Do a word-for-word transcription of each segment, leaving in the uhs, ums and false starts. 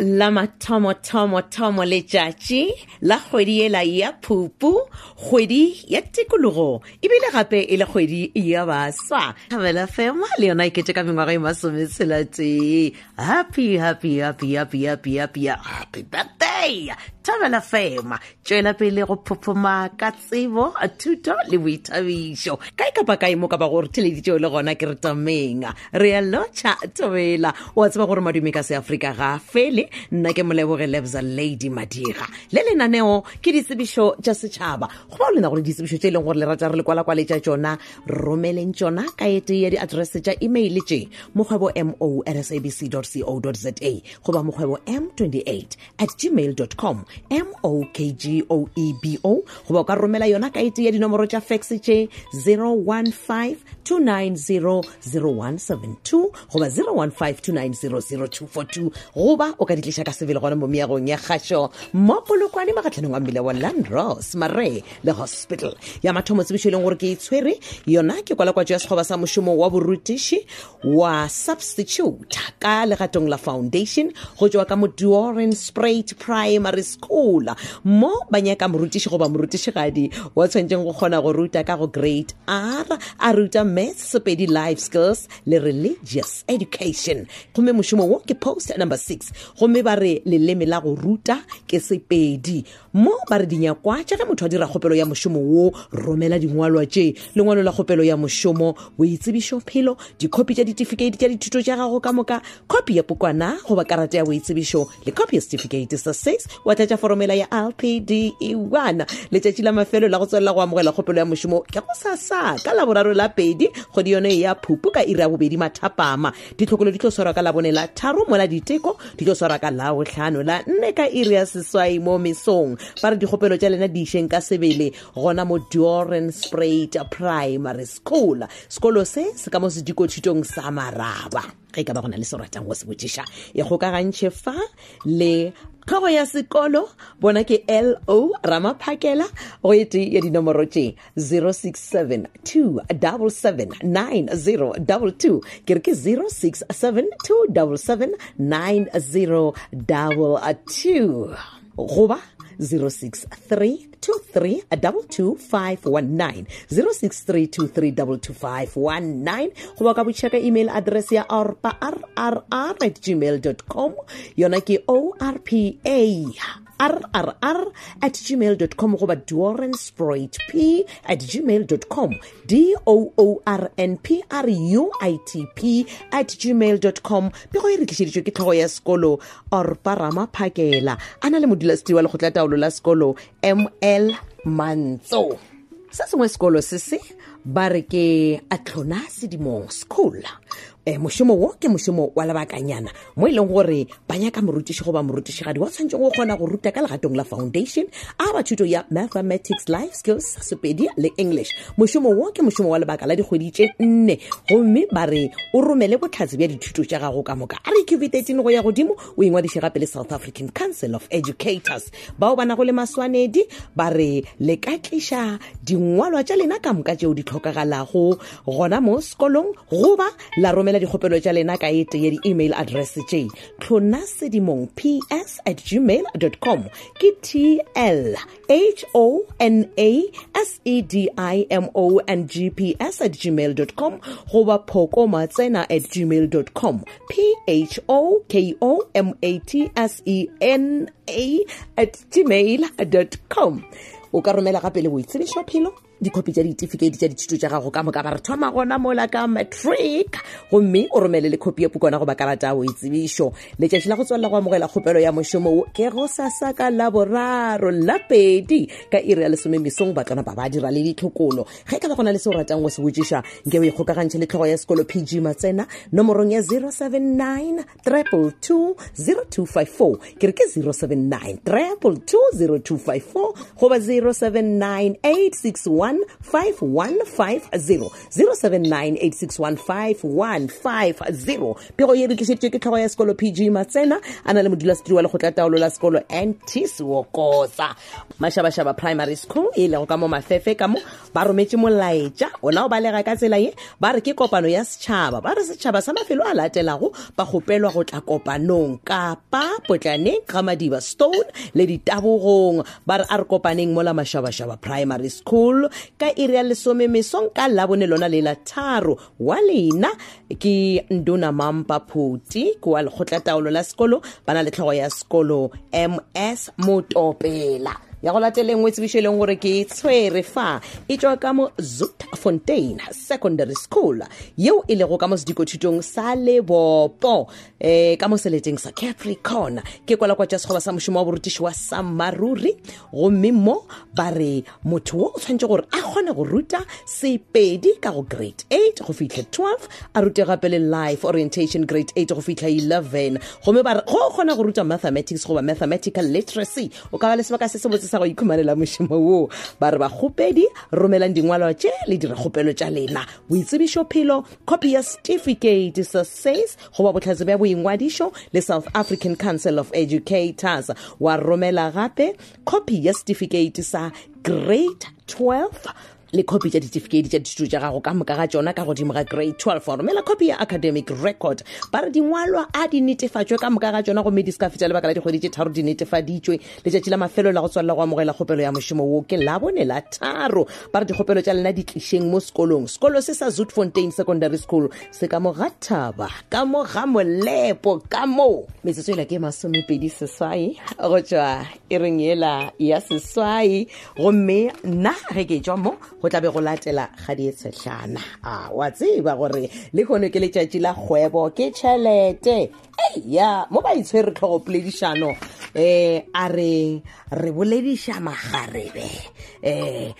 Lama tomo tomo tomo le chachi, la huiri la ia pupu, huiri ya tikulugo. Ibile gape e la huiri ia baswa. Kamela fema leona ikecheka mingwa imasome selati. Happy, happy, happy, happy, happy, happy, happy birthday. Kamela fema. Joela pele go popoma ka tsebo a thuto le boithabiso. Kae ka baka imo ka ba gore teleditse le gona ke re tamenga. Re a locha tobela. Wa tseba gore madume ka se Africa ga fele. Nna ke molebogele bza Lady Madira le lenaneo ke ditsebišo tša setšhaba go ba lena gore ditsebišo tše e leng gore le rata re le kwala kwale tša tsona romeleng tsona ka ete ya di-address tša email tše mokgwebo mo at sabc dot co dot za goba mokgwebo m twenty-eight at gmail dot com mokgoebo goba o ka romela yona ka ete ya dinomoro tša fax tše zero one five two nine zero zero one seven two goba zero one five two nine zero zero two four two goba o ka ditliša ka sebele gona mo meagong ya kgašo mo polokwane magatlhanong a mmele wa Landros Mare le hospital ya mathomo tsebišo e leng gore ke e tshwere yona ke kwalakwatso ya sekgoba sa mošomo wa borutiši wa substitute ka legatong la foundation go tswa ka moduoren sprate primary school mo ba nyaka morutiši goba morutišigadi wa tshwantseng go kgona go ruta ka go grade r a ruta maths sepedi life skills le religious education gomme mošomo wo ke post number six gomme ba re leleme la go ruta ke sepedi mo ba re dinyakwa tša ge motho a dira kgopelo ya mošomo wo romela dingwalwa tše lengwalo la kgopelo ya mošomo boitsebišophelo dikopi tša ditefikeiti tša dithuto tša gago ka moka kopi ya pokwana goba karata ya boitsebišo le kopi ya setefikeiti sa six wa tlatša foromela ya L P D E one letšatši la mafelo la go tswelela go amogela kgopelo ya mošomo ke go sasa ka laboraro la pedi go di yone ya Phupu ka ira bobedi mathapama ditlhokolo di tlo swarwa ka labone la tharo mola diteko di tlo swarwa ka lao tlhano la nne ka iri ya seswai mo mesong ba re dikgopelo tša lena di išeng ka sebele gona mo Doran Sprate Primary School sekolo se se ka mo sedikotšhitong sa Maraba ge ka ba gona le se ratang go se botšiša e kgokagantšhe fa le kgogo ya sekolo bona ke L O Ramaphakela go ete ya dinomoro tše zero six seven two seven seven nine zero two two ke re ke zero six seven two seven seven nine zero two two goba zero six three two three two two five one nine zero six three two three two two five one nine goba ka botšhaka email address ya orpa r r r at gmail dot com yona ke orpa r r r at gmail dot com goba dorensproitp at gmail dot com d o o r n p r u i t p at gmail dot com pego e rekišeditšwe ke tlhogo ya sekolo Orpa Ramaphakela a na le modulasetiri wa lekgotlataolo la sekolo M L Mantso se sengwe sekolo se se ba re ke Atlona Sedimo School e mošomo wo ke mošomo wa lebakanyana mo e leng gore ba nyaka morutiši goba morutišigadi wa tshwantseng go kgona go ruta ka legatong la foundation a ba thuto ya mathematics life skills sepedi le English mošomo wo ke mošomo wa lebaka la dikgwedi tše nne gomme ba re o romele botlhatsi bja dithuto tša gago ka moka a re ikebetetseng go ya godimo o engwadiše gape le South African Council of Educators bao ba nago le maswanedi ba re le ka tliša dingwalwa tša lena ka moka tšeo di tlhokagalago gona mo sekolong goba la romela dikgopelo tša lena ka ete ya di-email address tše tlonasedimong p s at gmail dot com ke t l h o n a s e d i m o n g p s at gmail dot com goba phokomatsena at gmail dot com p h o k o m a t s e n a at gmail dot com o ka romela gape le boitsebišophelo dikopi tša ditefikeiti tša dithuto tša gago ka moka ba re thoma gona mola ka matric gomme o romele le kopi ya pukana goba karata ya boitsebišo letšatši la go tswalela go amogela kgopelo ya mošomo ke go sasa ka laboraro la pedi ka iri ya lesome mesong batlana ba ba dira le ditlhokolo ge ka ba go na le se o ratang go se botšiša nke o ikgokagantšhe le tlhogo ya sekolo P G Matsena nomorong ya zero seven nine two two two zero two five four ke re ke zero seven nine two two two zero two five four goba zero seven nine eight six one five one five zero zero seven nine eight six one five one five zero. Pego ye rikisetjwe ke tlhogo ya sekolo P G Matsena ana le modula setiri wa lekgotla taolo la sekolo N T S Wokosa Mashaba-shaba Primary School e leng ka mo Mafefe ka mo ba rometse molaetsa ona o balega ka tsela ye ba re ke kopano ya setšhaba ba re setšhaba sa mafelo a latelago ba gopelwa go tla kopanong Kapa Potlaneng Gamadiba Stone le ditabogong ba re a re kopaneng mola Mashaba-shaba Primary School ka area le some mesong ka labone lona le la tharo wa leina ke Nduna Mampa Phuti ko wa lekgotla taolo la sekolo bana le tlhogo ya sekolo M S Motopela ya go lateleng wetse bisheleng gore ke tshwere fa e tswa ka mo Zoetfontein Secondary School yeo ile go ka mo sedikotshitong sa Lebopo eh ka mo seleteng sa Capricorn ke kwala kwa tsholo sa moshumo wa borutishi wa Samaruri go mmimo ba re motho o tshwantse gore a gone go ruta sepedi ka go grade eight go fitlhe twelve a rute gape le life orientation grade eight go fitlhe eleven go me ba re go gone go ruta mathematics go ba mathematical literacy o ka ba le sebaka se se botsa go ikumanela moshimo wo ba re ba gopedi romelang dingwalo tse le dire gopelo tsa lena boitsebisho philo copy ya certificate sa says go ba botlhatse ba boingwadisho le South African Council of Educators wa romela gape copy ya certificate sa grade twelve le copy ya certificate ya dithuto ja gago ka moka ga tsona ka godimo ga grade twelve wa romela copy ya academic record ba re dingwalwa a di netefatswe ka moka ga tsona go me diska fetela baka la dikgwedi tse tharo di netefaditswe letšatši la mafelo la go tswalla go amogela kgopelo ya mošomo wo ke la bone la tharo ba re dikgopelo tša lena di tlišeng mo sekolong sekolo se sa Zoetfontein Secondary School se ka mo ga Thaba ka mo ga Molepo ka mo metsotso ela ke masomepedi seswai go tswa e reng ela ya seswai gomme na re ke tswa mo go tla be go latela ga di tshetlana a wa tseba gore le khono ke letšatši la kgwebo ke tšhelete eya mo ba itshwere tlhogo poledišano eh a re re bolediša magarebe eh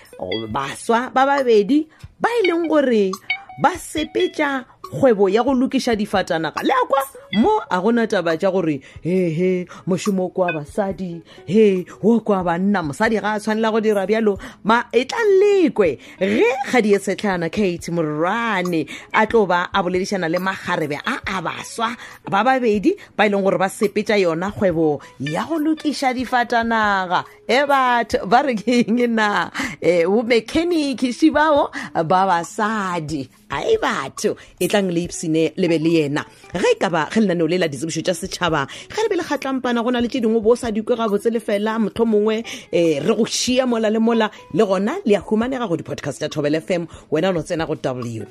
baswa ba babedi ba ileng gore ba sepetša kgwebo ya go lokiša difatanaga le akwa mo a gona taba tša gore he he mošomo kwa basadi he wo kwa banna mosadi ga a tshwanela go dira bjalo ma e tla lekwe ge kgadi e setlhana Kate Morane a tlo ba a boledišana le magarebe a a baswa ba babedi ba ileng gore ba sepetša yona kgwebo ya go lokiša difatanaga e batho ba re keng na o mekaniki shibao ba basadi a e batho e tlang le ipsine le be le yena ge ka ba le nane o lela ditsebišo tša setšhaba ge le be le kgatlampana go na le tse dingwe bo sa dikwe gabotse le fela motlho mongwe um re go šia mola le mola le gona le ya humanega go di-podcast ya Thobel F M wena o no tsena go www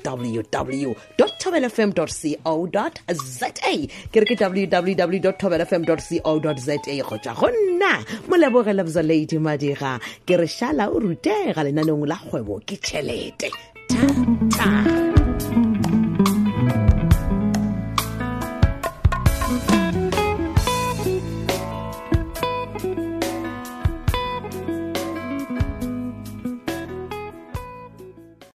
thobel fm co za ke re ke www thobel fm co za go tswa go nna molebogela bza lady Madira ke re šala o rutega lenaneng la kgwebo ke tšhelete thata